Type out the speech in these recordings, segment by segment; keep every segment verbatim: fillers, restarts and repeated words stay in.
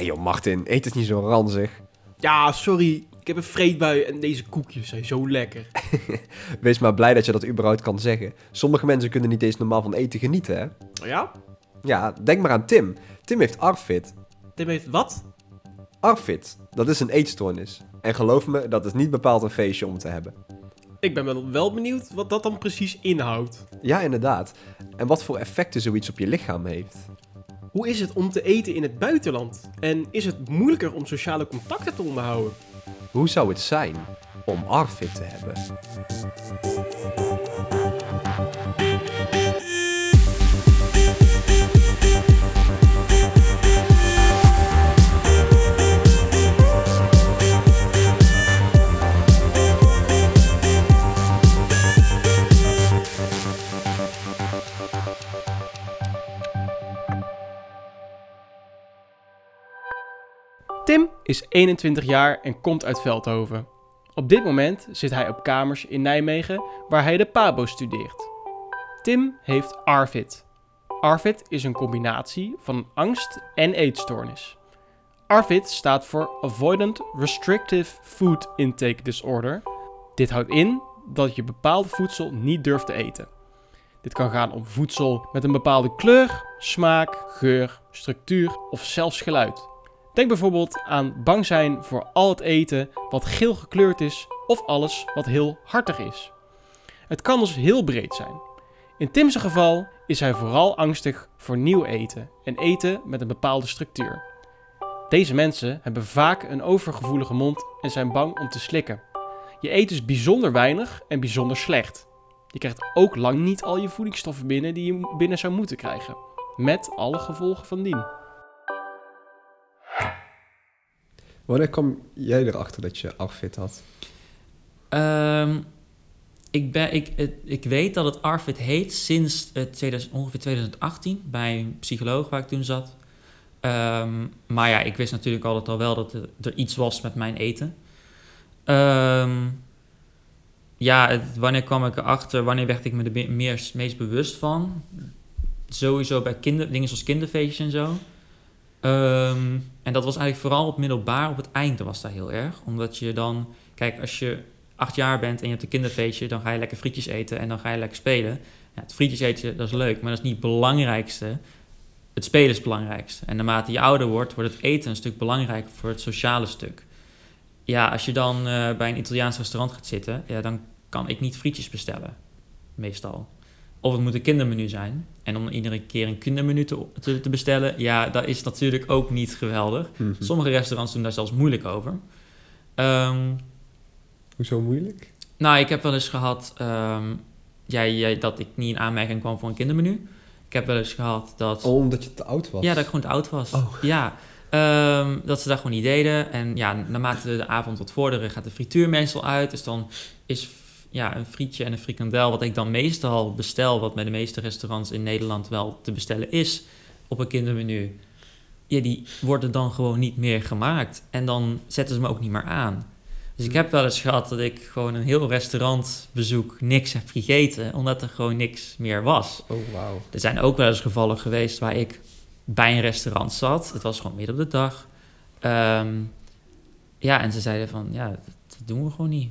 Hé joh, Martin, eet het niet zo ranzig. Ja, sorry. Ik heb een vreedbui en deze koekjes zijn zo lekker. Wees maar blij dat je dat überhaupt kan zeggen. Sommige mensen kunnen niet eens normaal van eten genieten, hè? Ja? Ja, denk maar aan Tim. Tim heeft ARFID. Tim heeft wat? ARFID. Dat is een eetstoornis. En geloof me, dat is niet bepaald een feestje om te hebben. Ik ben wel benieuwd wat dat dan precies inhoudt. Ja, inderdaad. En wat voor effecten zoiets op je lichaam heeft. Hoe is het om te eten in het buitenland? En is het moeilijker om sociale contacten te onderhouden? Hoe zou het zijn om ARFID te hebben? Tim is eenentwintig jaar en komt uit Veldhoven. Op dit moment zit hij op kamers in Nijmegen waar hij de Pabo studeert. Tim heeft ARFID. ARFID is een combinatie van angst en eetstoornis. ARFID staat voor Avoidant Restrictive Food Intake Disorder. Dit houdt in dat je bepaald voedsel niet durft te eten. Dit kan gaan om voedsel met een bepaalde kleur, smaak, geur, structuur of zelfs geluid. Denk bijvoorbeeld aan bang zijn voor al het eten wat geel gekleurd is of alles wat heel hartig is. Het kan dus heel breed zijn. In Tim's geval is hij vooral angstig voor nieuw eten en eten met een bepaalde structuur. Deze mensen hebben vaak een overgevoelige mond en zijn bang om te slikken. Je eet dus bijzonder weinig en bijzonder slecht. Je krijgt ook lang niet al je voedingsstoffen binnen die je binnen zou moeten krijgen, met alle gevolgen van dien. Wanneer kwam jij erachter dat je ARFID had? Um, ik, ben, ik, ik weet dat het ARFID heet sinds tweeduizend, ongeveer tweeduizend achttien bij een psycholoog waar ik toen zat. Um, maar ja, ik wist natuurlijk altijd al wel dat er, er iets was met mijn eten. Um, ja, het, wanneer kwam ik erachter? Wanneer werd ik me er meer, meer, meest bewust van? Sowieso bij kinder, dingen zoals kinderfeestjes en zo. Um, en dat was eigenlijk vooral op middelbaar, op het einde was dat heel erg. Omdat je dan, kijk, als je acht jaar bent en je hebt een kinderfeestje, dan ga je lekker frietjes eten en dan ga je lekker spelen. Ja, het frietjes eten, dat is leuk, maar dat is niet het belangrijkste. Het spelen is het belangrijkste. En naarmate je ouder wordt, wordt het eten een stuk belangrijker voor het sociale stuk. Ja, als je dan uh, bij een Italiaans restaurant gaat zitten, ja, dan kan ik niet frietjes bestellen, meestal. Of het moet een kindermenu zijn. En om iedere keer een kindermenu te, te, te bestellen, ja, dat is natuurlijk ook niet geweldig. Mm-hmm. Sommige restaurants doen daar zelfs moeilijk over. Um, Hoezo moeilijk? Nou, ik heb wel eens gehad um, ja, ja, dat ik niet in aanmerking kwam voor een kindermenu. Ik heb wel eens gehad dat... Oh, omdat je te oud was? Ja, dat ik gewoon te oud was. Oh. Ja, um, dat ze dat gewoon niet deden. En ja, naarmate de avond wat vorderen gaat de frituur meestal uit. Dus dan is... Ja, een frietje en een frikandel, wat ik dan meestal bestel, wat bij de meeste restaurants in Nederland wel te bestellen is, op een kindermenu. Ja, die worden dan gewoon niet meer gemaakt. En dan zetten ze me ook niet meer aan. Dus ik heb wel eens gehad dat ik gewoon een heel restaurantbezoek niks heb gegeten, omdat er gewoon niks meer was. Oh, wauw. Er zijn ook wel eens gevallen geweest waar ik bij een restaurant zat. Het was gewoon midden op de dag. Um, ja, en ze zeiden van, ja, dat doen we gewoon niet.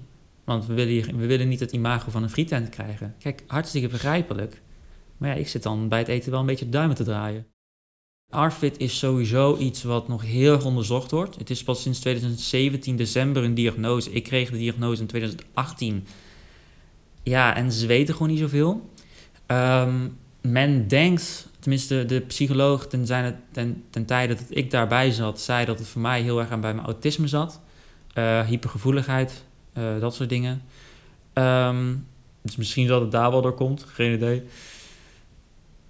Want we willen, hier, we willen niet het imago van een frietent krijgen. Kijk, hartstikke begrijpelijk. Maar ja, ik zit dan bij het eten wel een beetje de duimen te draaien. ARFID is sowieso iets wat nog heel erg onderzocht wordt. Het is pas sinds tweeduizend zeventien december een diagnose. Ik kreeg de diagnose in tweeduizend achttien. Ja, en ze weten gewoon niet zoveel. Um, men denkt, tenminste de psycholoog ten, ten, ten tijde dat ik daarbij zat, zei dat het voor mij heel erg aan bij mijn autisme zat. Uh, hypergevoeligheid. Uh, dat soort dingen. Um, dus misschien dat het daar wel door komt. Geen idee.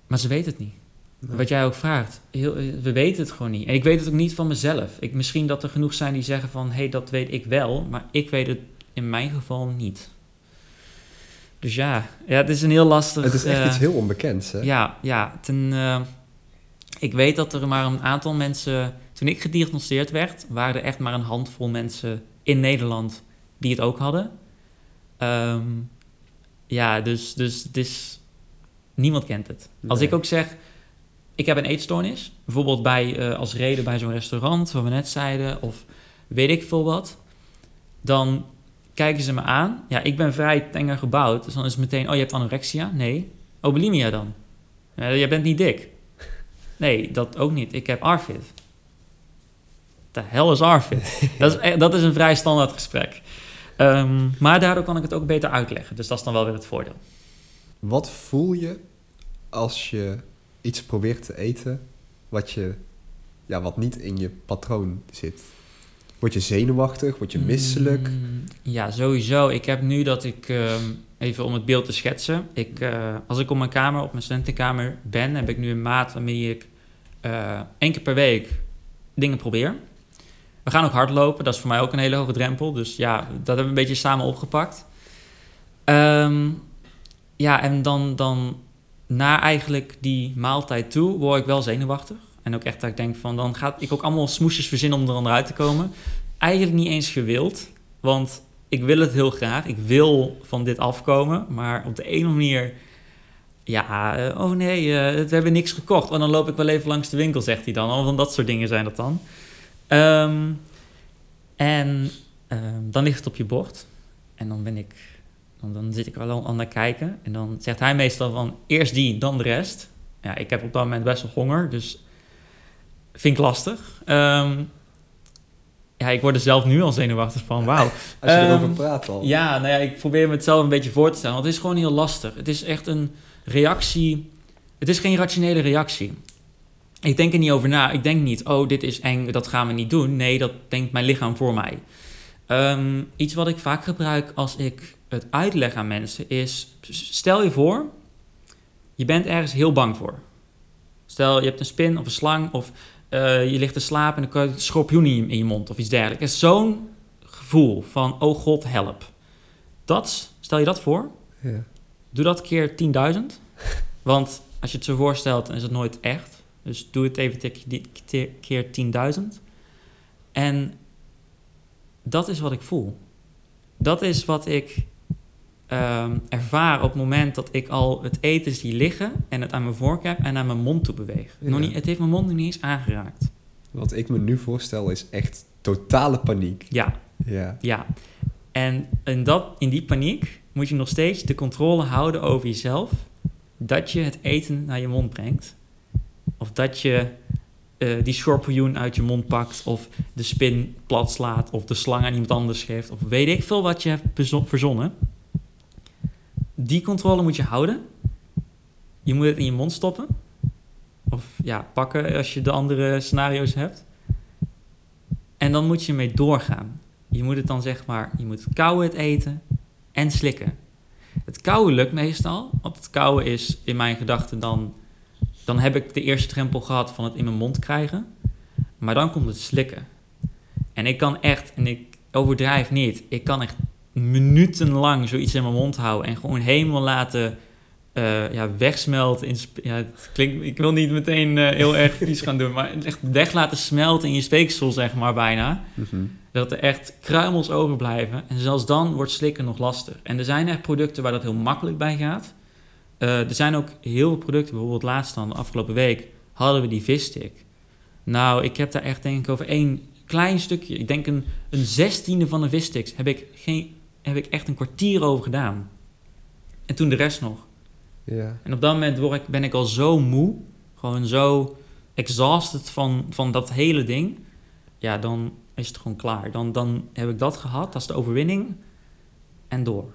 Maar ze weten het niet. Nee. Wat jij ook vraagt. Heel, we weten het gewoon niet. En ik weet het ook niet van mezelf. Ik, misschien dat er genoeg zijn die zeggen van... hé, hey, dat weet ik wel. Maar ik weet het in mijn geval niet. Dus ja. Ja, het is een heel lastig... Het is echt uh, iets heel onbekends, hè? Ja, ja. Ten, uh, ik weet dat er maar een aantal mensen... Toen ik gediagnosticeerd werd... waren er echt maar een handvol mensen in Nederland... die het ook hadden. Um, ja, dus, dus, dus niemand kent het. Nee. Als ik ook zeg, ik heb een eetstoornis. Bijvoorbeeld bij, uh, als reden bij zo'n restaurant, wat we net zeiden, of weet ik veel wat. Dan kijken ze me aan. Ja, ik ben vrij tenger gebouwd. Dus dan is het meteen, oh, je hebt anorexia? Nee. Oh, bulimia dan? Uh, jij bent niet dik. Nee, dat ook niet. Ik heb ARFID. De hel is ARFID? Dat is, dat is een vrij standaard gesprek. Um, maar daardoor kan ik het ook beter uitleggen. Dus dat is dan wel weer het voordeel. Wat voel je als je iets probeert te eten wat, je, ja, wat niet in je patroon zit? Word je zenuwachtig? Word je misselijk? Mm, ja, sowieso. Ik heb nu dat ik, um, even om het beeld te schetsen. Ik, uh, als ik op mijn kamer, op mijn studentenkamer ben, heb ik nu een maat waarmee ik uh, één keer per week dingen probeer. We gaan ook hardlopen. Dat is voor mij ook een hele hoge drempel. Dus ja, dat hebben we een beetje samen opgepakt. Um, ja, en dan, dan na eigenlijk die maaltijd toe word ik wel zenuwachtig. En ook echt dat ik denk van, dan ga ik ook allemaal smoesjes verzinnen om er onderuit te komen. Eigenlijk niet eens gewild. Want ik wil het heel graag. Ik wil van dit afkomen. Maar op de een of andere manier, ja, uh, oh nee, uh, we hebben niks gekocht. Oh, dan loop ik wel even langs de winkel, zegt hij dan. Al van dat soort dingen zijn dat dan. Um, en um, dan ligt het op je bord. En dan ben ik, dan, dan zit ik er al aan naar kijken. En dan zegt hij meestal van, eerst die, dan de rest. Ja, ik heb op dat moment best wel honger, dus vind ik lastig. Um, ja, ik word er zelf nu al zenuwachtig van, wauw. Als je um, erover praat al. Ja, nou ja, ik probeer me het zelf een beetje voor te stellen. Want het is gewoon heel lastig. Het is echt een reactie. Het is geen rationele reactie. Ik denk er niet over na. Ik denk niet, oh, dit is eng, dat gaan we niet doen. Nee, dat denkt mijn lichaam voor mij. Um, iets wat ik vaak gebruik als ik het uitleg aan mensen is, stel je voor, je bent ergens heel bang voor. Stel, je hebt een spin of een slang of uh, je ligt te slapen en dan krijg je een schorpioen in je, in je mond of iets dergelijks. Het is zo'n gevoel van, oh god, help. Dat, stel je dat voor, ja. Doe dat keer tienduizend. Want als je het zo voorstelt, dan is het nooit echt. Dus doe het even keer tienduizend. En dat is wat ik voel. Dat is wat ik um, ervaar op het moment dat ik al het eten zie liggen en het aan mijn vork heb en naar mijn mond toe beweeg. Ja. Nog niet, het heeft mijn mond nog niet eens aangeraakt. Wat ik me nu voorstel is echt totale paniek. Ja. Ja. Ja. En in, dat, in die paniek moet je nog steeds de controle houden over jezelf dat je het eten naar je mond brengt. Of dat je uh, die schorpioen uit je mond pakt, of de spin plat slaat, of de slang aan iemand anders geeft, of weet ik veel wat je hebt bezo- verzonnen. Die controle moet je houden. Je moet het in je mond stoppen. Of ja, pakken als je de andere scenario's hebt. En dan moet je ermee doorgaan. Je moet het dan zeg maar, je moet kauwen, het eten en slikken. Het kauwen lukt meestal, want het kauwen is in mijn gedachten dan... Dan heb ik de eerste drempel gehad van het in mijn mond krijgen. Maar dan komt het slikken. En ik kan echt, en ik overdrijf niet, ik kan echt minutenlang zoiets in mijn mond houden. En gewoon helemaal laten uh, ja, wegsmelten. In sp- ja, het klinkt, ik wil niet meteen uh, heel erg vies gaan doen. Maar echt weg laten smelten in je speeksel, zeg maar, bijna. Mm-hmm. Dat er echt kruimels overblijven. En zelfs dan wordt slikken nog lastig. En er zijn echt producten waar dat heel makkelijk bij gaat. Uh, er zijn ook heel veel producten, bijvoorbeeld laatst dan, de afgelopen week, hadden we die visstick. Nou, ik heb daar echt denk ik over één klein stukje, ik denk een, een zestiende van de vissticks, heb ik, geen, heb ik echt een kwartier over gedaan. En toen de rest nog. Ja. En op dat moment word ik, ben ik al zo moe, gewoon zo exhausted van, van dat hele ding. Ja, dan is het gewoon klaar. Dan, dan heb ik dat gehad, dat is de overwinning. En door.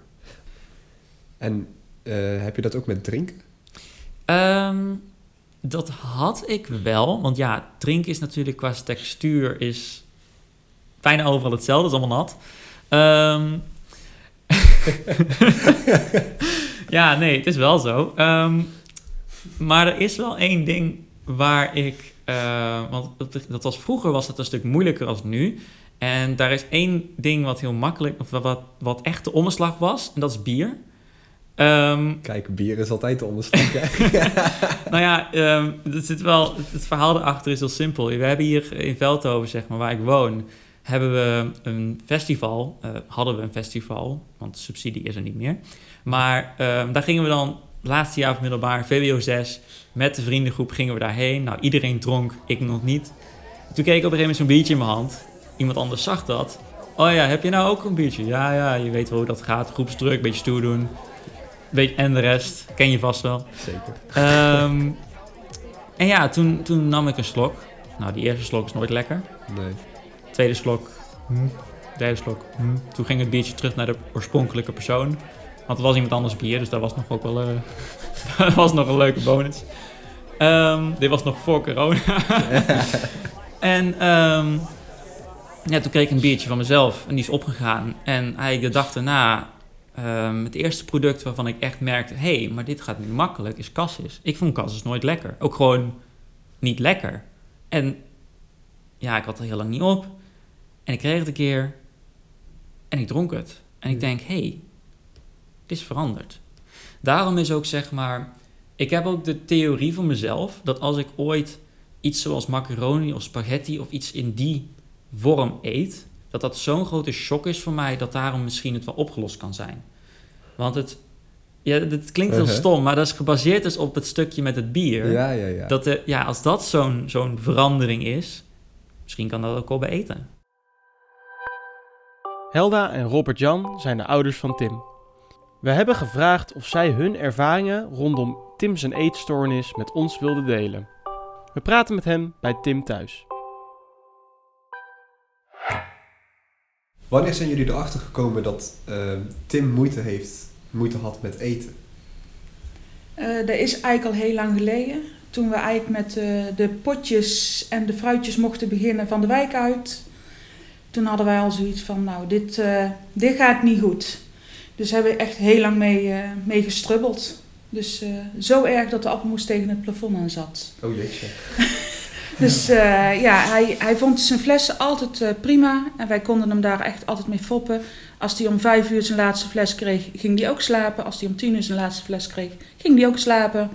En... Uh, heb je dat ook met drinken? Um, dat had ik wel. Want ja, drinken is natuurlijk qua textuur is bijna overal hetzelfde. Het is allemaal nat. Um, ja, nee, het is wel zo. Um, maar er is wel één ding waar ik... Uh, want dat was, vroeger was dat een stuk moeilijker als nu. En daar is één ding wat heel makkelijk... Of wat, wat echt de omslag was. En dat is bier. Um, Kijk, bier is altijd te onderschatten. Nou ja, um, het, zit wel, het verhaal erachter is heel simpel. We hebben hier in Veldhoven, zeg maar, waar ik woon, hebben we een festival. Uh, hadden we een festival, want subsidie is er niet meer. Maar um, daar gingen we dan laatste jaar van middelbaar, V W O zes. Met de vriendengroep gingen we daarheen. Nou, iedereen dronk, ik nog niet. Toen keek ik op een gegeven moment zo'n biertje in mijn hand. Iemand anders zag dat. Oh ja, heb je nou ook een biertje? Ja, ja, je weet wel hoe dat gaat. Groepsdruk, beetje stoer doen. Beetje, en de rest, ken je vast wel. Zeker. Um, en ja, toen, toen nam ik een slok. Nou, die eerste slok is nooit lekker. Nee. Tweede slok. Hm. Derde slok. Hm. Toen ging het biertje terug naar de oorspronkelijke persoon. Want er was iemand anders bier, dus dat was nog ook wel uh, dat was nog een leuke bonus. Um, dit was nog voor corona. En um, ja, toen kreeg ik een biertje van mezelf en die is opgegaan. En eigenlijk de dag daarna, um, het eerste product waarvan ik echt merkte... hé, hey, maar dit gaat nu makkelijk, is Cassis. Ik vond Cassis nooit lekker. Ook gewoon niet lekker. En ja, ik had er heel lang niet op. En ik kreeg het een keer en ik dronk het. En ik denk, hé... Hey, het is veranderd. Daarom is ook, zeg maar... Ik heb ook de theorie voor mezelf... dat als ik ooit iets zoals macaroni of spaghetti... of iets in die vorm eet... dat dat zo'n grote shock is voor mij... dat daarom misschien het wel opgelost kan zijn. Want het... Ja, dat klinkt heel stom... maar dat is gebaseerd dus op het stukje met het bier. Ja, ja, ja. Dat de, ja, als dat zo'n, zo'n verandering is... misschien kan dat ook wel bij eten. Helda en Robert-Jan zijn de ouders van Tim... We hebben gevraagd of zij hun ervaringen rondom Tim zijn eetstoornis met ons wilden delen. We praten met hem bij Tim thuis. Wanneer zijn jullie erachter gekomen dat uh, Tim moeite heeft, moeite had met eten? Uh, dat is eigenlijk al heel lang geleden. Toen we eigenlijk met uh, de potjes en de fruitjes mochten beginnen van de wijk uit. Toen hadden wij al zoiets van, nou dit, uh, dit gaat niet goed. Dus hebben we echt heel lang mee, uh, mee gestrubbeld. Dus uh, zo erg dat de appelmoes tegen het plafond aan zat. Oh jeetje. Dus uh, ja, hij, hij vond zijn flessen altijd uh, prima. En wij konden hem daar echt altijd mee foppen. Als hij om vijf uur zijn laatste fles kreeg, ging hij ook slapen. Als hij om tien uur zijn laatste fles kreeg, ging hij ook slapen.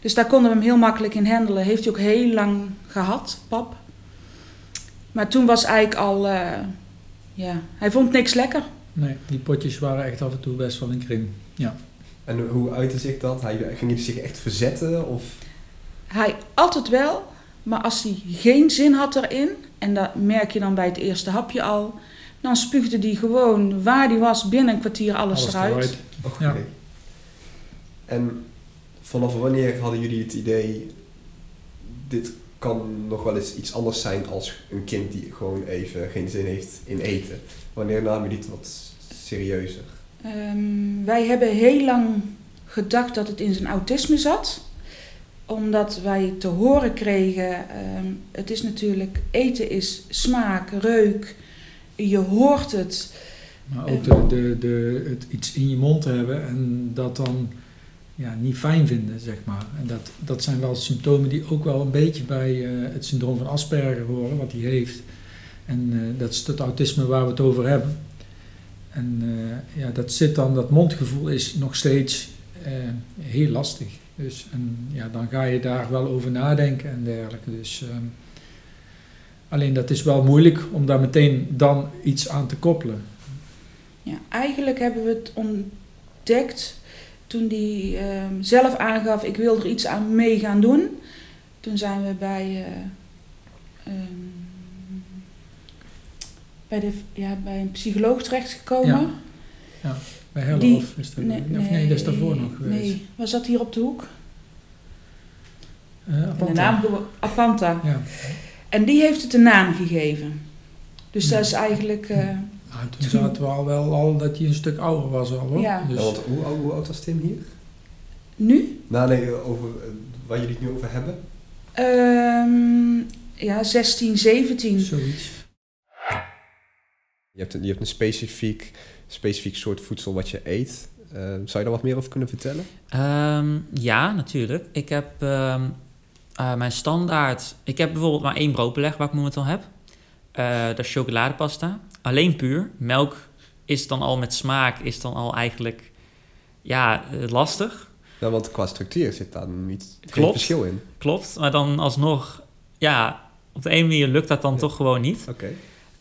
Dus daar konden we hem heel makkelijk in handelen. Heeft hij ook heel lang gehad, pap. Maar toen was eigenlijk al... Uh, ja, hij vond niks lekker. Nee, die potjes waren echt af en toe best wel een kring. Ja. En hoe uitte zich dat? Hij, ging hij zich echt verzetten? Of? Hij altijd wel, maar als hij geen zin had erin, en dat merk je dan bij het eerste hapje al, dan spuugde hij gewoon waar hij was binnen een kwartier alles, alles eruit. eruit. Okay. Ja. En vanaf wanneer hadden jullie het idee, dit kan nog wel eens iets anders zijn als een kind die gewoon even geen zin heeft in eten? Wanneer namen jullie het wat serieuzer? Um, wij hebben heel lang gedacht dat het in zijn autisme zat. Omdat wij te horen kregen, um, het is natuurlijk, eten is smaak, reuk, je hoort het. Maar ook de, de, de, het iets in je mond hebben en dat dan ja, niet fijn vinden, zeg maar. En dat, dat zijn wel symptomen die ook wel een beetje bij uh, het syndroom van Asperger horen, wat hij heeft. En uh, dat is het autisme waar we het over hebben. En uh, ja, dat zit dan, dat mondgevoel is nog steeds uh, heel lastig. Dus en, ja, dan ga je daar wel over nadenken en dergelijke. Dus, uh, alleen dat is wel moeilijk om daar meteen dan iets aan te koppelen. Ja, eigenlijk hebben we het ontdekt toen hij uh, zelf aangaf, ik wil er iets aan mee gaan doen. Toen zijn we bij... Uh, um, Bij, de, ja, bij een psycholoog terechtgekomen. Ja, ja bij Hellenhof is dat. Nee, nee, nee, dat is daarvoor nog geweest. Nee, was dat hier op de hoek? Uh, Apanta. De naam, Apanta. Ja. En die heeft het een naam gegeven. Dus ja. Dat is eigenlijk... Uh, ja, toen zaten toen... we al wel al dat hij een stuk ouder was al hoor. Ja. Dus... Ja, want hoe, hoe oud was Tim hier? Nu? Nou nee, over, waar jullie het nu over hebben? Um, ja, zestien, zeventien. Zoiets. Je hebt een, je hebt een specifiek, specifiek soort voedsel wat je eet. Uh, zou je daar wat meer over kunnen vertellen? Um, ja, natuurlijk. Ik heb um, uh, mijn standaard... Ik heb bijvoorbeeld maar één broodbeleg waar ik momenteel heb. Uh, dat is chocoladepasta. Alleen puur. Melk is dan al met smaak, is dan al eigenlijk ja, lastig. Ja, want qua structuur zit daar niet, klopt, geen verschil in. Klopt, maar dan alsnog... Ja, op de ene manier lukt dat dan ja. toch gewoon niet. Oké. Okay.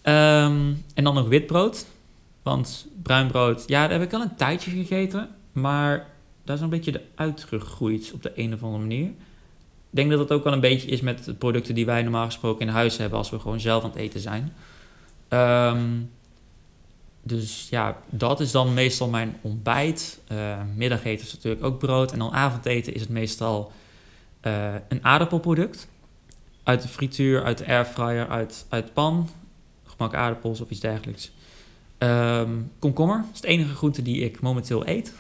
Um, en dan nog witbrood, want bruin brood, ja, daar heb ik al een tijdje gegeten, maar daar is een beetje eruit gegroeid op de een of andere manier. Ik denk dat dat ook wel een beetje is met de producten die wij normaal gesproken in huis hebben als we gewoon zelf aan het eten zijn. Um, dus ja, dat is dan meestal mijn ontbijt. Uh, middageten is natuurlijk ook brood. En dan avondeten is het meestal uh, een aardappelproduct. Uit de frituur, uit de airfryer, uit, uit pan. Gebakken aardappels of iets dergelijks. Um, komkommer is de enige groente die ik momenteel eet.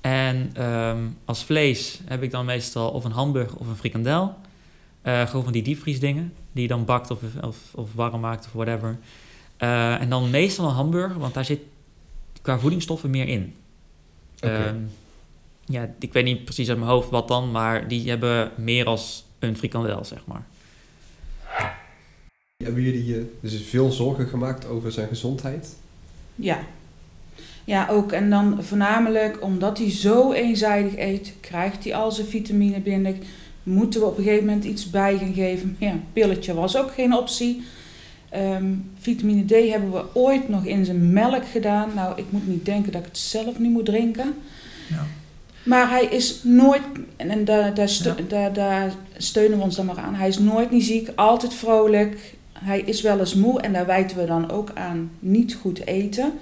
En um, als vlees heb ik dan meestal of een hamburger of een frikandel. Uh, gewoon van die diepvriesdingen die je dan bakt of, of, of warm maakt of whatever. Uh, en dan meestal een hamburger, want daar zit qua voedingsstoffen meer in. Okay. Um, ja, ik weet niet precies uit mijn hoofd wat dan, maar die hebben meer als een frikandel, zeg maar. Hebben jullie dus veel zorgen gemaakt over zijn gezondheid? Ja. Ja, ook. En dan voornamelijk omdat hij zo eenzijdig eet, krijgt hij al zijn vitamine binnen. Moeten we op een gegeven moment iets bij gaan geven. Ja, een pilletje was ook geen optie. Um, vitamine D hebben we ooit nog in zijn melk gedaan. Nou, ik moet niet denken dat ik het zelf nu moet drinken. Ja. Maar hij is nooit, en daar, daar, stu- ja. daar, daar steunen we ons dan maar aan, hij is nooit niet ziek, altijd vrolijk. Hij is wel eens moe en daar wijten we dan ook aan niet goed eten.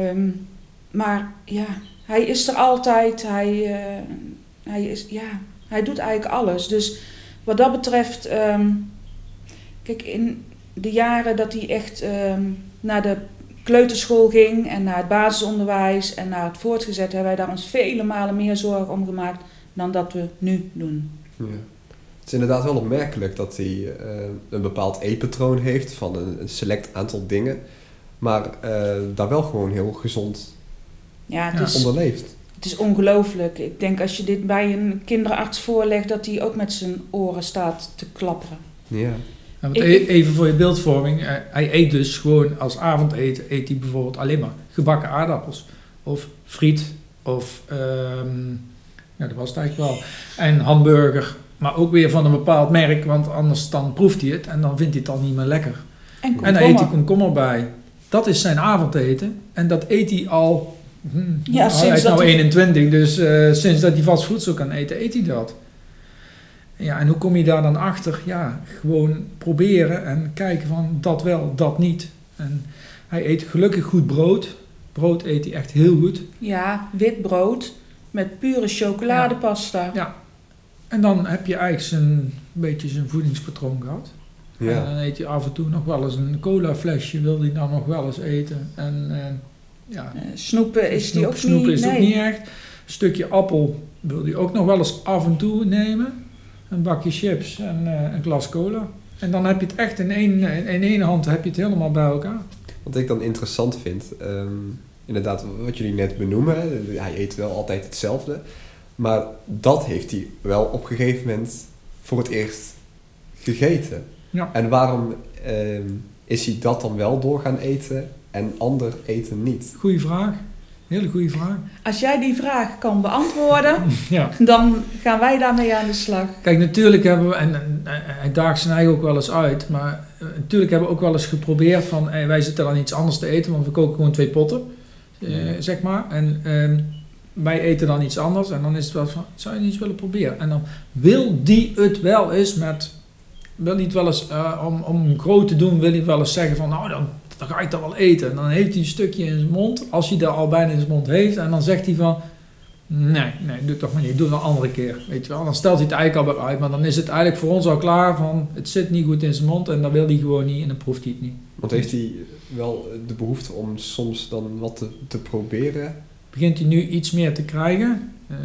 Um, maar ja, hij is er altijd, hij, uh, hij, is, ja, hij doet eigenlijk alles. Dus wat dat betreft, um, kijk, in de jaren dat hij echt um, naar de kleuterschool ging en naar het basisonderwijs en naar het voortgezet, hebben wij daar ons vele malen meer zorgen om gemaakt dan dat we nu doen. Ja. Het is inderdaad wel opmerkelijk dat hij uh, een bepaald eetpatroon heeft van een, een select aantal dingen, maar uh, daar wel gewoon heel gezond ja, het is, onderleeft. Het is ongelooflijk. Ik denk als je dit bij een kinderarts voorlegt, dat hij ook met zijn oren staat te klapperen. Ja. Nou, ik, even voor je beeldvorming, uh, hij eet dus gewoon als avondeten, eet hij bijvoorbeeld alleen maar gebakken aardappels of friet of, um, ja dat was het eigenlijk wel, en hamburger, maar ook weer van een bepaald merk, want anders dan proeft hij het en dan vindt hij het al niet meer lekker. En, en dan eet hij komkommer bij. Dat is zijn avondeten en dat eet hij al, hmm, ja, nou, hij is nou eenentwintig, hij... dus uh, sinds dat hij vast voedsel kan eten, eet hij dat. Ja, en hoe kom je daar dan achter? Ja, gewoon proberen en kijken van dat wel, dat niet. En hij eet gelukkig goed brood. Brood eet hij echt heel goed. Ja, wit brood met pure chocoladepasta. Ja, ja. En dan heb je eigenlijk zijn, een beetje zijn voedingspatroon gehad. Ja. En dan eet hij af en toe nog wel eens een cola flesje, wil hij dan nog wel eens eten. En uh, ja. Uh, snoepen is snoep, die ook snoepen niet. Snoepen is nee. ook niet echt. Een stukje appel wil hij ook nog wel eens af en toe nemen. Een bakje chips en uh, een glas cola. En dan heb je het echt in één, in één hand heb je het helemaal bij elkaar. Wat ik dan interessant vind, um, inderdaad wat jullie net benoemen, hij eet wel altijd hetzelfde. Maar dat heeft hij wel op een gegeven moment voor het eerst gegeten. Ja. En waarom um, is hij dat dan wel door gaan eten en ander eten niet? Goeie vraag. Hele goede vraag. Als jij die vraag kan beantwoorden, ja. dan gaan wij daarmee aan de slag. Kijk, natuurlijk hebben we, en, en, en hij daagt zijn eigen ook wel eens uit, maar uh, natuurlijk hebben we ook wel eens geprobeerd van, hey, wij zitten aan iets anders te eten, want we koken gewoon twee potten, uh, mm. zeg maar. En uh, wij eten dan iets anders en dan is het wel van, zou je iets willen proberen? En dan wil die het wel eens met, wil niet wel eens, uh, om, om groot te doen, wil hij wel eens zeggen van, nou dan, dan ga ik dat wel eten. En dan heeft hij een stukje in zijn mond, als hij dat al bijna in zijn mond heeft. En dan zegt hij van, nee, nee, doe het toch maar niet, doe het een andere keer. Weet je wel. Dan stelt hij het eigenlijk al weer uit, maar dan is het eigenlijk voor ons al klaar van, het zit niet goed in zijn mond en dan wil hij gewoon niet en dan proeft hij het niet. Want heeft hij wel de behoefte om soms dan wat te, te proberen? Begint hij nu iets meer te krijgen. Uh,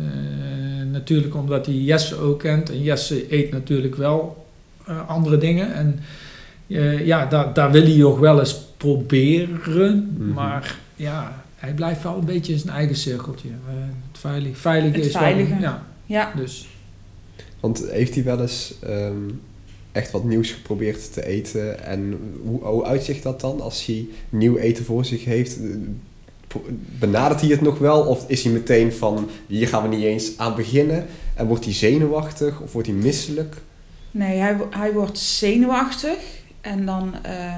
natuurlijk omdat hij Jesse ook kent. En Jesse eet natuurlijk wel uh, andere dingen. En uh, ja, daar, daar wil hij nog wel eens proberen, mm-hmm. maar ja, hij blijft wel een beetje in zijn eigen cirkeltje. Uh, het veilig, veilig het is veilige. Wel, ja. ja. Dus. Want heeft hij wel eens um, echt wat nieuws geprobeerd te eten en hoe, hoe uitzicht dat dan als hij nieuw eten voor zich heeft? Benadert hij het nog wel of is hij meteen van hier gaan we niet eens aan beginnen en wordt hij zenuwachtig of wordt hij misselijk? Nee, hij, hij wordt zenuwachtig en dan... Uh...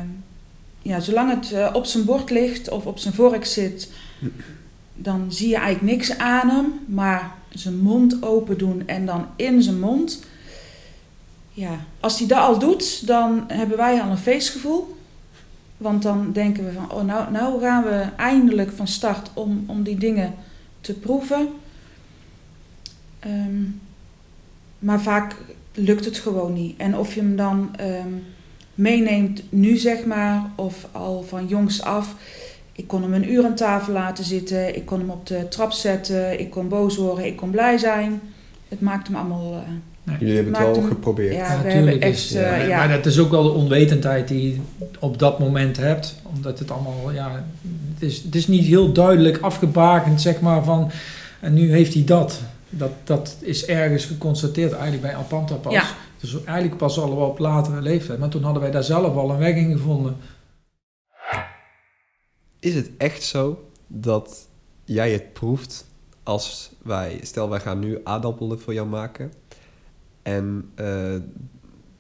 Ja, zolang het uh, op zijn bord ligt of op zijn vork zit, dan zie je eigenlijk niks aan hem, maar zijn mond open doen en dan in zijn mond. Ja, als hij dat al doet, dan hebben wij al een feestgevoel. Want dan denken we van, oh, nou, nou gaan we eindelijk van start om, om die dingen te proeven. Um, maar vaak lukt het gewoon niet. En of je hem dan um, meeneemt nu, zeg maar, of al van jongs af. Ik kon hem een uur aan tafel laten zitten, ik kon hem op de trap zetten, ik kon boos worden, ik kon blij zijn. Het maakt hem allemaal... Uh, Nee. Jullie hebben het wel geprobeerd. Ja, ja, we natuurlijk echt, is, uh, ja. Maar dat is ook wel de onwetendheid die je op dat moment hebt. Omdat het allemaal, ja, het is, het is niet heel duidelijk afgebakend, zeg maar, van en nu heeft hij dat. Dat, dat is ergens geconstateerd eigenlijk bij Alpanta pas. Ja. Dus eigenlijk pas al op latere leeftijd. Maar toen hadden wij daar zelf al een weg in gevonden. Is het echt zo dat jij het proeft als wij, stel wij gaan nu aardappelen voor jou maken... En uh,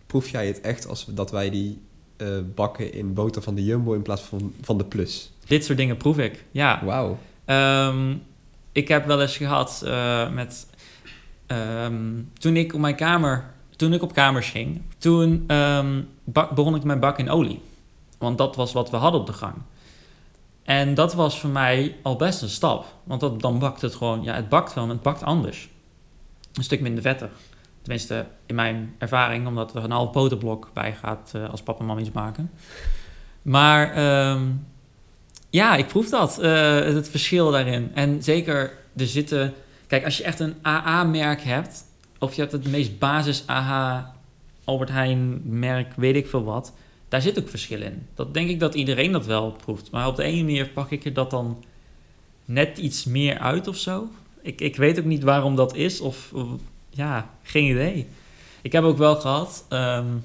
proef jij het echt als dat wij die uh, bakken in boter van de Jumbo in plaats van, van de Plus? Dit soort dingen proef ik, ja. Wauw. Um, ik heb wel eens gehad uh, met... Um, toen, ik op mijn kamer, toen ik op kamers ging, toen um, bak, begon ik mijn bak in olie. Want dat was wat we hadden op de gang. En dat was voor mij al best een stap. Want dat, dan bakt het gewoon... Ja, het bakt wel, maar het bakt anders. Een stuk minder vettig. Tenminste, in mijn ervaring, omdat er een half boterblok bij gaat uh, als papa en mam iets maken. Maar um, ja, ik proef dat, uh, het verschil daarin. En zeker, er zitten... Kijk, als je echt een A A-merk hebt, of je hebt het meest basis A H, Albert Heijn-merk, weet ik veel wat, daar zit ook verschil in. Dat denk ik dat iedereen dat wel proeft. Maar op de ene manier pak ik er dat dan net iets meer uit of zo. Ik, ik weet ook niet waarom dat is, of... of ja, geen idee. Ik heb ook wel gehad, um,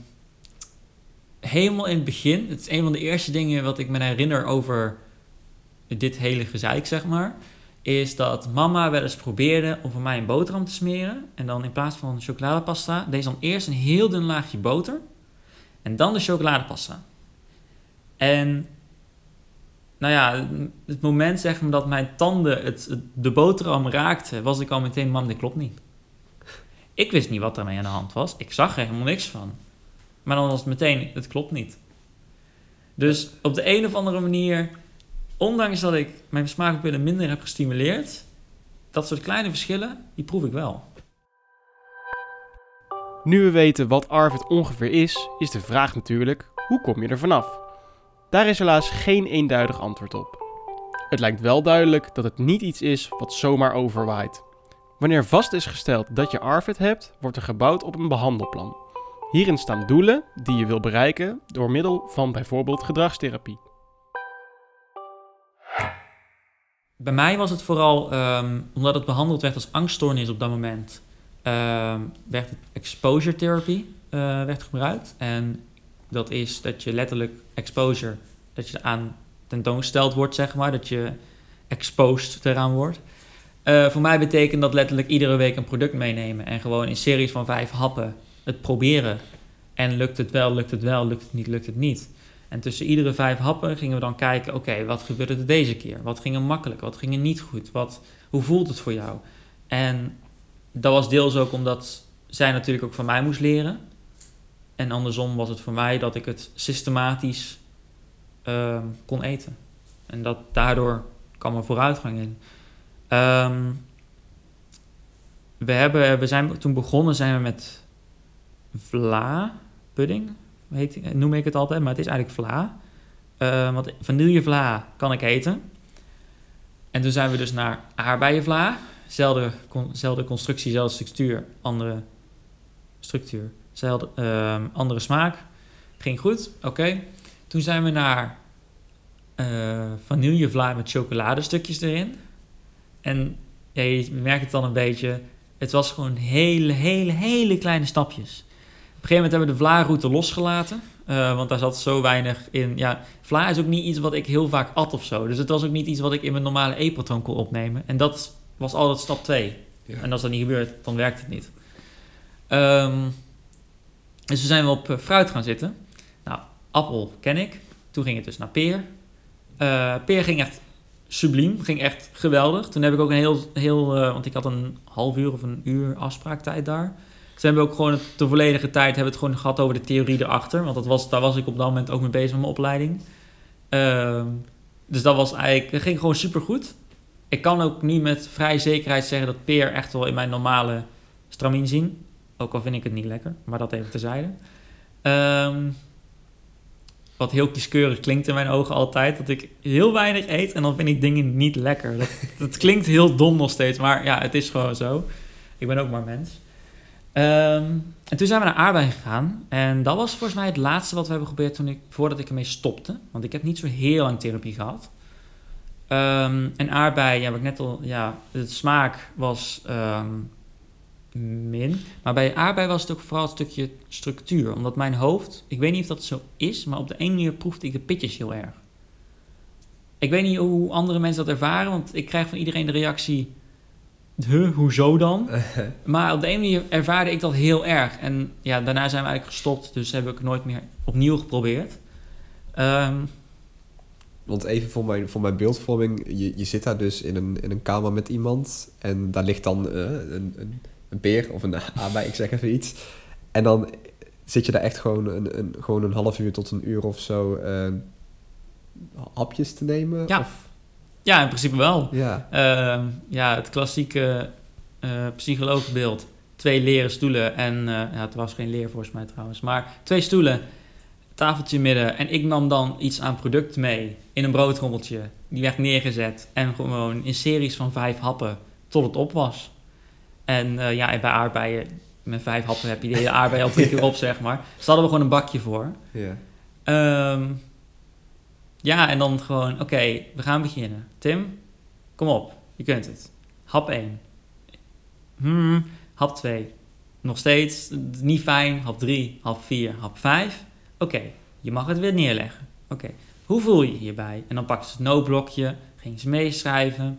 helemaal in het begin, het is een van de eerste dingen wat ik me herinner over dit hele gezeik, zeg maar, is dat mama wel eens probeerde om voor mij een boterham te smeren. En dan in plaats van chocoladepasta, deed ze dan eerst een heel dun laagje boter en dan de chocoladepasta. En nou ja, het moment, zeg maar, dat mijn tanden het, het, de boterham raakten, was ik al meteen, mam, dit klopt niet. Ik wist niet wat daarmee aan de hand was. Ik zag er helemaal niks van. Maar dan was het meteen, het klopt niet. Dus op de een of andere manier, ondanks dat ik mijn smaakpillen minder heb gestimuleerd, dat soort kleine verschillen, die proef ik wel. Nu we weten wat ARVID ongeveer is, is de vraag natuurlijk, hoe kom je er vanaf? Daar is helaas geen eenduidig antwoord op. Het lijkt wel duidelijk dat het niet iets is wat zomaar overwaait. Wanneer vast is gesteld dat je ARVID hebt, wordt er gebouwd op een behandelplan. Hierin staan doelen die je wil bereiken door middel van bijvoorbeeld gedragstherapie. Bij mij was het vooral, um, omdat het behandeld werd als angststoornis op dat moment, um, werd exposure therapie uh, werd gebruikt. En dat is dat je letterlijk exposure, dat je aan tentoongesteld wordt, zeg maar, dat je exposed eraan wordt. Uh, voor mij betekent dat letterlijk iedere week een product meenemen en gewoon in series van vijf happen het proberen. En lukt het wel, lukt het wel, lukt het niet, lukt het niet. En tussen iedere vijf happen gingen we dan kijken, oké, okay, wat gebeurde er deze keer? Wat ging er makkelijk, wat ging er niet goed? Wat, hoe voelt het voor jou? En dat was deels ook omdat zij natuurlijk ook van mij moest leren. En andersom was het voor mij dat ik het systematisch uh, kon eten. En dat daardoor kwam er vooruitgang in. Um, we, hebben, we zijn toen begonnen zijn we met vla pudding, heet, noem ik het altijd, maar het is eigenlijk vla. Uh, want vanillevla kan ik eten. En toen zijn we dus naar aardbeienvla. Zelfde, con, zelfde constructie, zelfde structuur, andere structuur, zelfde, uh, andere smaak. Ging goed, oké. Okay. Toen zijn we naar uh, vanillevla met chocoladestukjes erin. En ja, je merkt het dan een beetje. Het was gewoon hele, hele, hele kleine stapjes. Op een gegeven moment hebben we de vla-route losgelaten. Uh, want daar zat zo weinig in. Ja, vla is ook niet iets wat ik heel vaak at of zo. Dus het was ook niet iets wat ik in mijn normale eetpatroon kon opnemen. En dat was altijd stap twee. Ja. En als dat niet gebeurt, dan werkt het niet. Um, dus toen zijn we op fruit gaan zitten. Nou, appel ken ik. Toen ging het dus naar peer. Uh, peer ging echt subliem. Ging echt geweldig. Toen heb ik ook een heel... heel uh, want ik had een half uur of een uur afspraaktijd daar. Toen hebben we ook gewoon het, de volledige tijd... hebben we het gewoon gehad over de theorie erachter. Want dat was, daar was ik op dat moment ook mee bezig met mijn opleiding. Uh, dus dat was eigenlijk... Dat ging gewoon supergoed. Ik kan ook nu met vrij zekerheid zeggen... dat peer echt wel in mijn normale stramien zien. Ook al vind ik het niet lekker. Maar dat even terzijde. Um, wat heel kieskeurig klinkt in mijn ogen altijd. Dat ik heel weinig eet en dan vind ik dingen niet lekker. Dat, dat klinkt heel dom nog steeds. Maar ja, het is gewoon zo. Ik ben ook maar mens. Um, en toen zijn we naar aardbeien gegaan. En dat was volgens mij het laatste wat we hebben geprobeerd toen ik, voordat ik ermee stopte. Want ik heb niet zo heel lang therapie gehad. Um, en aardbeien, ja, heb ik net al... Ja, de smaak was... Um, min. Maar bij aardbei was het ook vooral een stukje structuur. Omdat mijn hoofd, ik weet niet of dat zo is, maar op de ene manier proefde ik de pitjes heel erg. Ik weet niet hoe andere mensen dat ervaren, want ik krijg van iedereen de reactie, huh, hoezo dan? Maar op de ene manier ervaarde ik dat heel erg. En ja, daarna zijn we eigenlijk gestopt, dus heb ik nooit meer opnieuw geprobeerd. Um, Want even voor mijn, voor mijn beeldvorming, je, je zit daar dus in een, in een kamer met iemand en daar ligt dan uh, een... een een peer of een aardbei, ik zeg even iets. En dan zit je daar echt gewoon een, een, gewoon een half uur tot een uur of zo uh, hapjes te nemen? Ja, of? Ja, in principe wel. Ja, uh, ja het klassieke uh, psycholoogbeeld. Twee leren stoelen en... Uh, ja, het was geen leer volgens mij trouwens. Maar twee stoelen, tafeltje midden. En ik nam dan iets aan product mee in een broodrommeltje. Die werd neergezet en gewoon in series van vijf happen tot het op was. En uh, ja, en bij aardbeien, met vijf happen heb je de hele aardbeien al drie keer op, zeg maar. Dus daar hadden we gewoon een bakje voor. Yeah. Um, ja, en dan gewoon, oké, okay, we gaan beginnen. Tim, kom op, je kunt het. Hap één. Hmm, hap twee. Nog steeds, niet fijn. Hap drie, hap vier, hap vijf. Oké, okay, je mag het weer neerleggen. Oké, okay. Hoe voel je hierbij? En dan pakte ze het noodblokje, ging ze meeschrijven.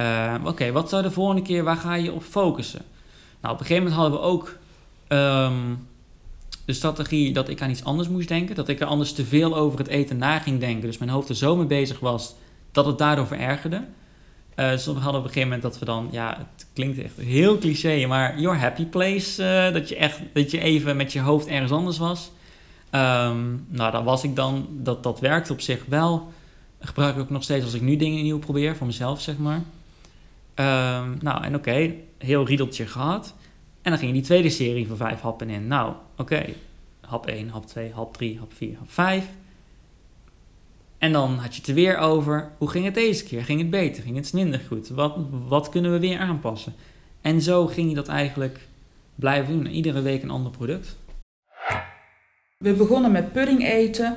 Uh, Oké, okay, wat zou de volgende keer, waar ga je op focussen? Nou, op een gegeven moment hadden we ook um, de strategie dat ik aan iets anders moest denken. Dat ik er anders te veel over het eten na ging denken. Dus mijn hoofd er zo mee bezig was dat het daardoor verergerde. Uh, dus we hadden op een gegeven moment dat we dan, ja, het klinkt echt heel cliché, maar your happy place. Uh, dat je echt, dat je even met je hoofd ergens anders was. Um, nou, dat was ik dan, dat, dat werkte op zich wel. Gebruik ik ook nog steeds als ik nu dingen nieuw probeer, voor mezelf zeg maar. Um, nou, en oké, okay, heel riedeltje gehad. En dan ging die tweede serie van vijf happen in. Nou, oké, okay, hap één, hap twee, hap drie, hap vier, hap vijf. En dan had je het er weer over. Hoe ging het deze keer? Ging het beter? Ging het minder goed? Wat, wat kunnen we weer aanpassen? En zo ging je dat eigenlijk blijven doen. Iedere week een ander product. We begonnen met pudding eten.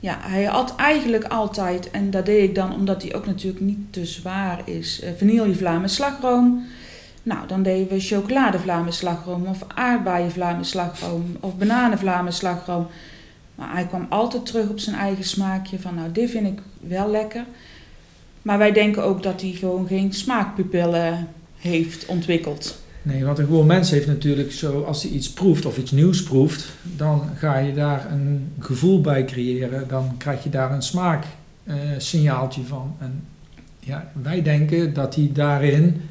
Ja, hij had eigenlijk altijd, en dat deed ik dan omdat hij ook natuurlijk niet te zwaar is, vanillevla met slagroom. Nou, dan deden we chocoladevla met slagroom of aardbeienvla met slagroom of bananenvla met slagroom. Maar hij kwam altijd terug op zijn eigen smaakje van nou, dit vind ik wel lekker. Maar wij denken ook dat hij gewoon geen smaakpupillen heeft ontwikkeld. Nee, want een gewoon mens heeft natuurlijk zo, als hij iets proeft of iets nieuws proeft, dan ga je daar een gevoel bij creëren. Dan krijg je daar een smaaksignaaltje uh, van. En ja, wij denken dat hij daarin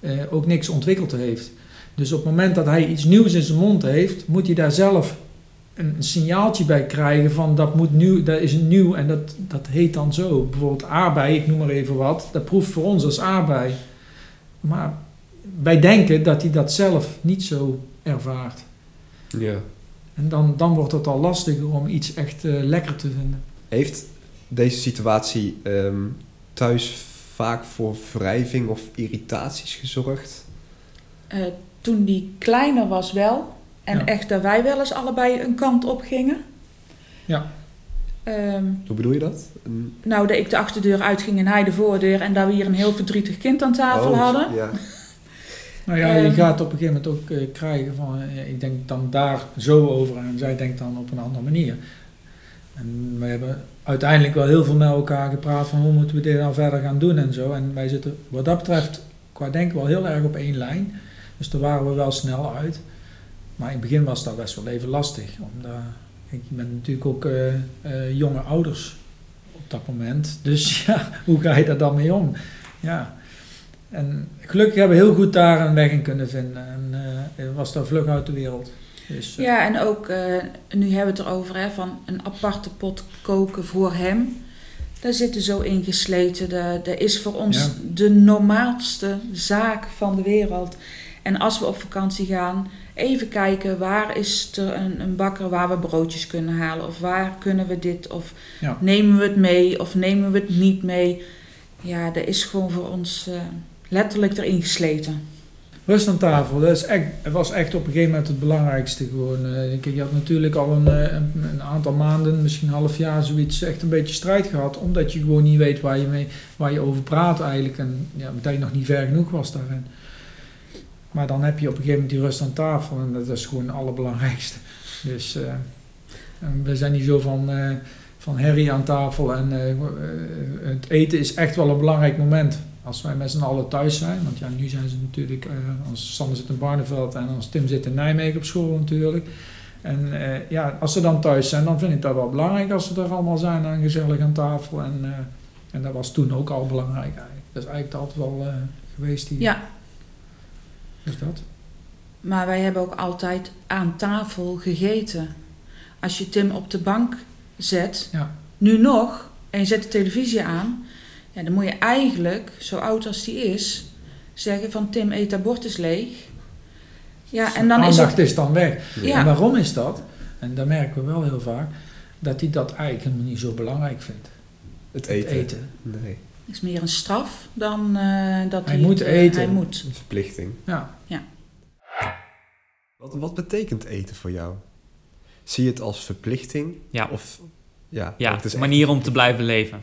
uh, ook niks ontwikkeld heeft. Dus op het moment dat hij iets nieuws in zijn mond heeft, moet hij daar zelf een, een signaaltje bij krijgen van dat, moet nieuw, dat is nieuw en dat, dat heet dan zo. Bijvoorbeeld aardbei, ik noem maar even wat, dat proeft voor ons als aardbei. Maar... wij denken dat hij dat zelf niet zo ervaart. Ja. En dan, dan wordt het al lastiger om iets echt uh, lekker te vinden. Heeft deze situatie um, thuis vaak voor wrijving of irritaties gezorgd? Uh, toen hij kleiner was wel. En ja, echt dat wij wel eens allebei een kant op gingen. Ja. Um, Hoe bedoel je dat? Een... Nou, dat ik de achterdeur uitging en hij de voordeur. En dat we hier een heel verdrietig kind aan tafel oh, hadden. Ja. Nou ja, je gaat op een gegeven moment ook uh, krijgen van, uh, ik denk dan daar zo over en zij denkt dan op een andere manier. En we hebben uiteindelijk wel heel veel met elkaar gepraat van hoe moeten we dit nou verder gaan doen en zo. En wij zitten wat dat betreft qua denken wel heel erg op één lijn. Dus daar waren we wel snel uit. Maar in het begin was dat best wel even lastig. Omdat, kijk, je bent natuurlijk ook uh, uh, jonge ouders op op dat moment. Dus ja, hoe ga je daar dan mee om? Ja. En gelukkig hebben we heel goed daar een weg in kunnen vinden. En uh, was daar vlug uit de wereld. Dus, uh, ja, en ook, uh, nu hebben we het erover, hè, van een aparte pot koken voor hem. Daar zitten zo in gesleten. Dat is voor ons ja. de normaalste zaak van de wereld. En als we op vakantie gaan, even kijken waar is er een, een bakker waar we broodjes kunnen halen. Of waar kunnen we dit, of ja. nemen we het mee, of nemen we het niet mee. Ja, dat is gewoon voor ons uh, letterlijk erin gesleten. Rust aan tafel, dat is echt, was echt op een gegeven moment het belangrijkste gewoon. Uh, je had natuurlijk al een, een, een aantal maanden, misschien een half jaar zoiets, echt een beetje strijd gehad. Omdat je gewoon niet weet waar je, mee, waar je over praat eigenlijk. En ja, dat je nog niet ver genoeg was daarin. Maar dan heb je op een gegeven moment die rust aan tafel en dat is gewoon het allerbelangrijkste. Dus uh, we zijn niet zo van, uh, van herrie aan tafel en uh, uh, het eten is echt wel een belangrijk moment. Als wij met z'n allen thuis zijn, want ja, nu zijn ze natuurlijk, uh, als Sander zit in Barneveld en als Tim zit in Nijmegen op school natuurlijk. En uh, ja, als ze dan thuis zijn, dan vind ik dat wel belangrijk als ze er allemaal zijn en gezellig aan tafel. En, uh, en dat was toen ook al belangrijk eigenlijk. Dat is eigenlijk altijd wel uh, geweest hier. Ja. Dus dat. Maar wij hebben ook altijd aan tafel gegeten. Als je Tim op de bank zet, ja. nu nog, en je zet de televisie aan, ja, dan moet je eigenlijk, zo oud als die is, zeggen van Tim, eet dat bord is leeg. Ja, en dan aandacht is, het... is dan weg. Ja. En waarom is dat? En dat merken we wel heel vaak, dat hij dat eigenlijk helemaal niet zo belangrijk vindt. Het eten. Het eten. Nee. Het is meer een straf dan uh, dat hij, hij moet het, uh, eten. Hij moet. Een verplichting. Ja. ja. Wat, wat betekent eten voor jou? Zie je het als verplichting? Ja. Of, ja, ja het is een manier om te blijven leven.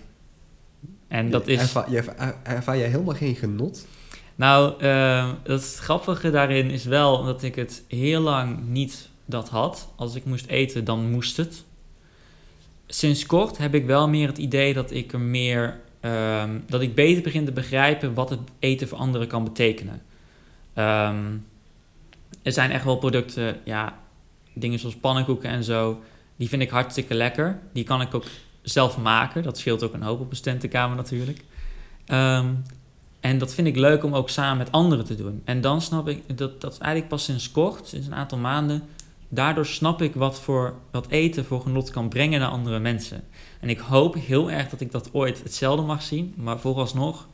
En ja, dat is... Ervaar, ervaar, ervaar jij helemaal geen genot? Nou, uh, dat is het grappige daarin is wel dat ik het heel lang niet dat had. Als ik moest eten, dan moest het. Sinds kort heb ik wel meer het idee dat ik er meer... Um, dat ik beter begin te begrijpen wat het eten voor anderen kan betekenen. Um, er zijn echt wel producten, ja, dingen zoals pannenkoeken en zo, die vind ik hartstikke lekker. Die kan ik ook zelf maken. Dat scheelt ook een hoop op een studentenkamer natuurlijk. Um, en dat vind ik leuk om ook samen met anderen te doen. En dan snap ik, dat, dat is eigenlijk pas sinds kort, sinds een aantal maanden, daardoor snap ik wat, voor, wat eten voor genot kan brengen naar andere mensen. En ik hoop heel erg dat ik dat ooit hetzelfde mag zien. Maar vooralsnog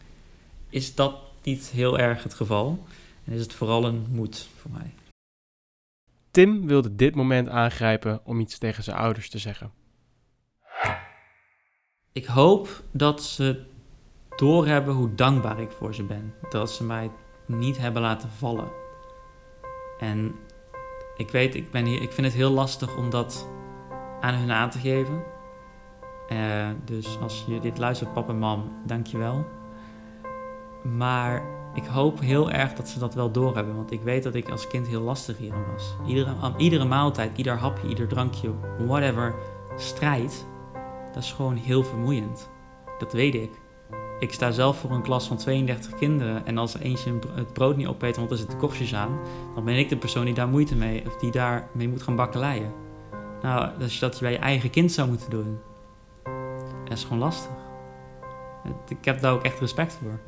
is dat niet heel erg het geval. En is het vooral een moed voor mij. Tim wilde dit moment aangrijpen om iets tegen zijn ouders te zeggen. Ik hoop dat ze doorhebben hoe dankbaar ik voor ze ben. Dat ze mij niet hebben laten vallen. En ik weet, ik, ben hier, ik vind het heel lastig om dat aan hun aan te geven. Uh, dus als je dit luistert, pap en mam, dankjewel. Maar ik hoop heel erg dat ze dat wel doorhebben. Want ik weet dat ik als kind heel lastig hierom was. Iedere, iedere maaltijd, ieder hapje, ieder drankje, whatever, strijd. Dat is gewoon heel vermoeiend. Dat weet ik. Ik sta zelf voor een klas van tweeëndertig kinderen. En als er eentje het brood niet opeet, want er zitten korstjes aan. Dan ben ik de persoon die daar moeite mee, of die daar mee moet gaan bakkeleien. Nou, dat is dat je bij je eigen kind zou moeten doen. Dat is gewoon lastig. Ik heb daar ook echt respect voor.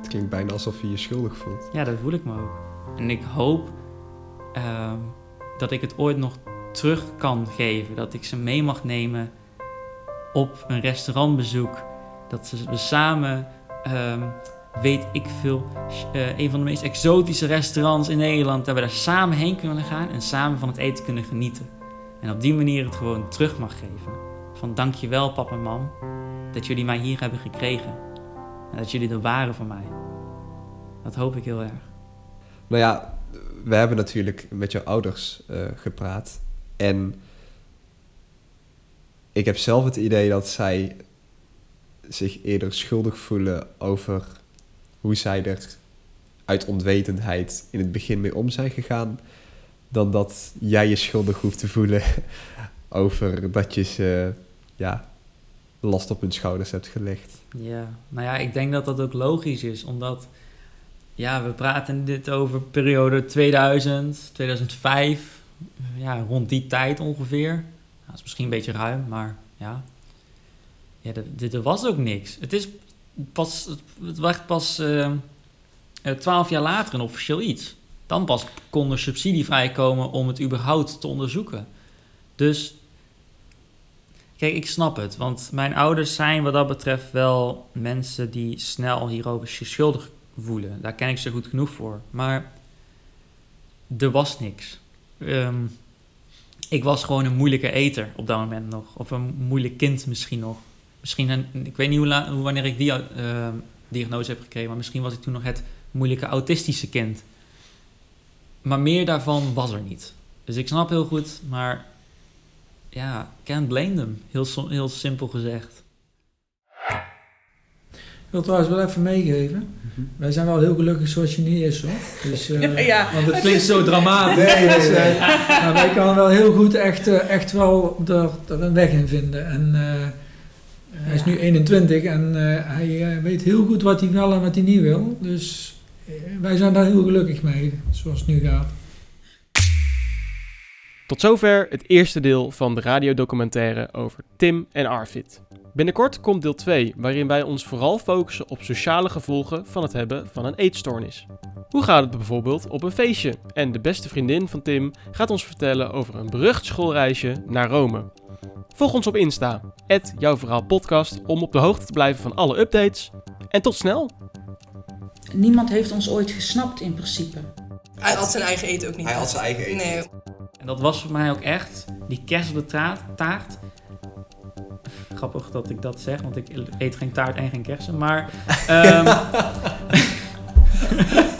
Het klinkt bijna alsof je je schuldig voelt. Ja, dat voel ik me ook. En ik hoop uh, dat ik het ooit nog terug kan geven. Dat ik ze mee mag nemen op een restaurantbezoek. Dat ze we samen, uh, weet ik veel, uh, een van de meest exotische restaurants in Nederland. Dat we daar samen heen kunnen gaan en samen van het eten kunnen genieten. En op die manier het gewoon terug mag geven. Van dankjewel pap en mam dat jullie mij hier hebben gekregen. En dat jullie er waren voor mij. Dat hoop ik heel erg. Nou ja, we hebben natuurlijk met jouw ouders uh, gepraat. En ik heb zelf het idee dat zij zich eerder schuldig voelen over hoe zij er uit onwetendheid in het begin mee om zijn gegaan. Dan dat jij je schuldig hoeft te voelen over dat je ze ja, last op hun schouders hebt gelegd. Ja, nou ja, ik denk dat dat ook logisch is. Omdat, ja, we praten dit over periode tweeduizend, tweeduizend vijf. Ja, rond die tijd ongeveer. Nou, dat is misschien een beetje ruim, maar ja. Ja, er was ook niks. Het is pas, het werd pas uh, twaalf jaar later een officieel iets. Dan pas kon er subsidie vrijkomen om het überhaupt te onderzoeken. Dus, kijk, ik snap het. Want mijn ouders zijn wat dat betreft wel mensen die snel hierover schuldig voelen. Daar ken ik ze goed genoeg voor. Maar er was niks. Um, ik was gewoon een moeilijke eter op dat moment nog. Of een moeilijk kind misschien nog. Misschien, een, ik weet niet hoe la, wanneer ik die uh, diagnose heb gekregen. Maar misschien was ik toen nog het moeilijke autistische kind. Maar meer daarvan was er niet. Dus ik snap heel goed, maar ja, can't blame them. Heel, heel simpel gezegd. Ik wil trouwens wel even meegeven. Wij zijn wel heel gelukkig zoals je niet is, hoor. Dus, uh, ja, ja. Want het klinkt zo dramatisch. Nee, dus, uh, maar wij kunnen wel heel goed echt, echt wel er, er een weg in vinden. En, uh, ja. Hij is nu eenentwintig en uh, hij uh, weet heel goed wat hij wel en wat hij niet wil. Dus uh, wij zijn daar heel gelukkig mee, zoals het nu gaat. Tot zover het eerste deel van de radiodocumentaire over Tim en Arvid. Binnenkort komt deel twee, waarin wij ons vooral focussen op sociale gevolgen van het hebben van een eetstoornis. Hoe gaat het bijvoorbeeld op een feestje? En de beste vriendin van Tim gaat ons vertellen over een berucht schoolreisje naar Rome. Volg ons op Insta, at jouw verhaal podcast, om op de hoogte te blijven van alle updates. En tot snel! Niemand heeft ons ooit gesnapt in principe. Hij had zijn eigen eten ook niet. Hij had zijn eigen eten. Nee. En dat was voor mij ook echt, die kerst op de taart, taart. Grappig dat ik dat zeg, want ik eet geen taart en geen kersen, maar... Um...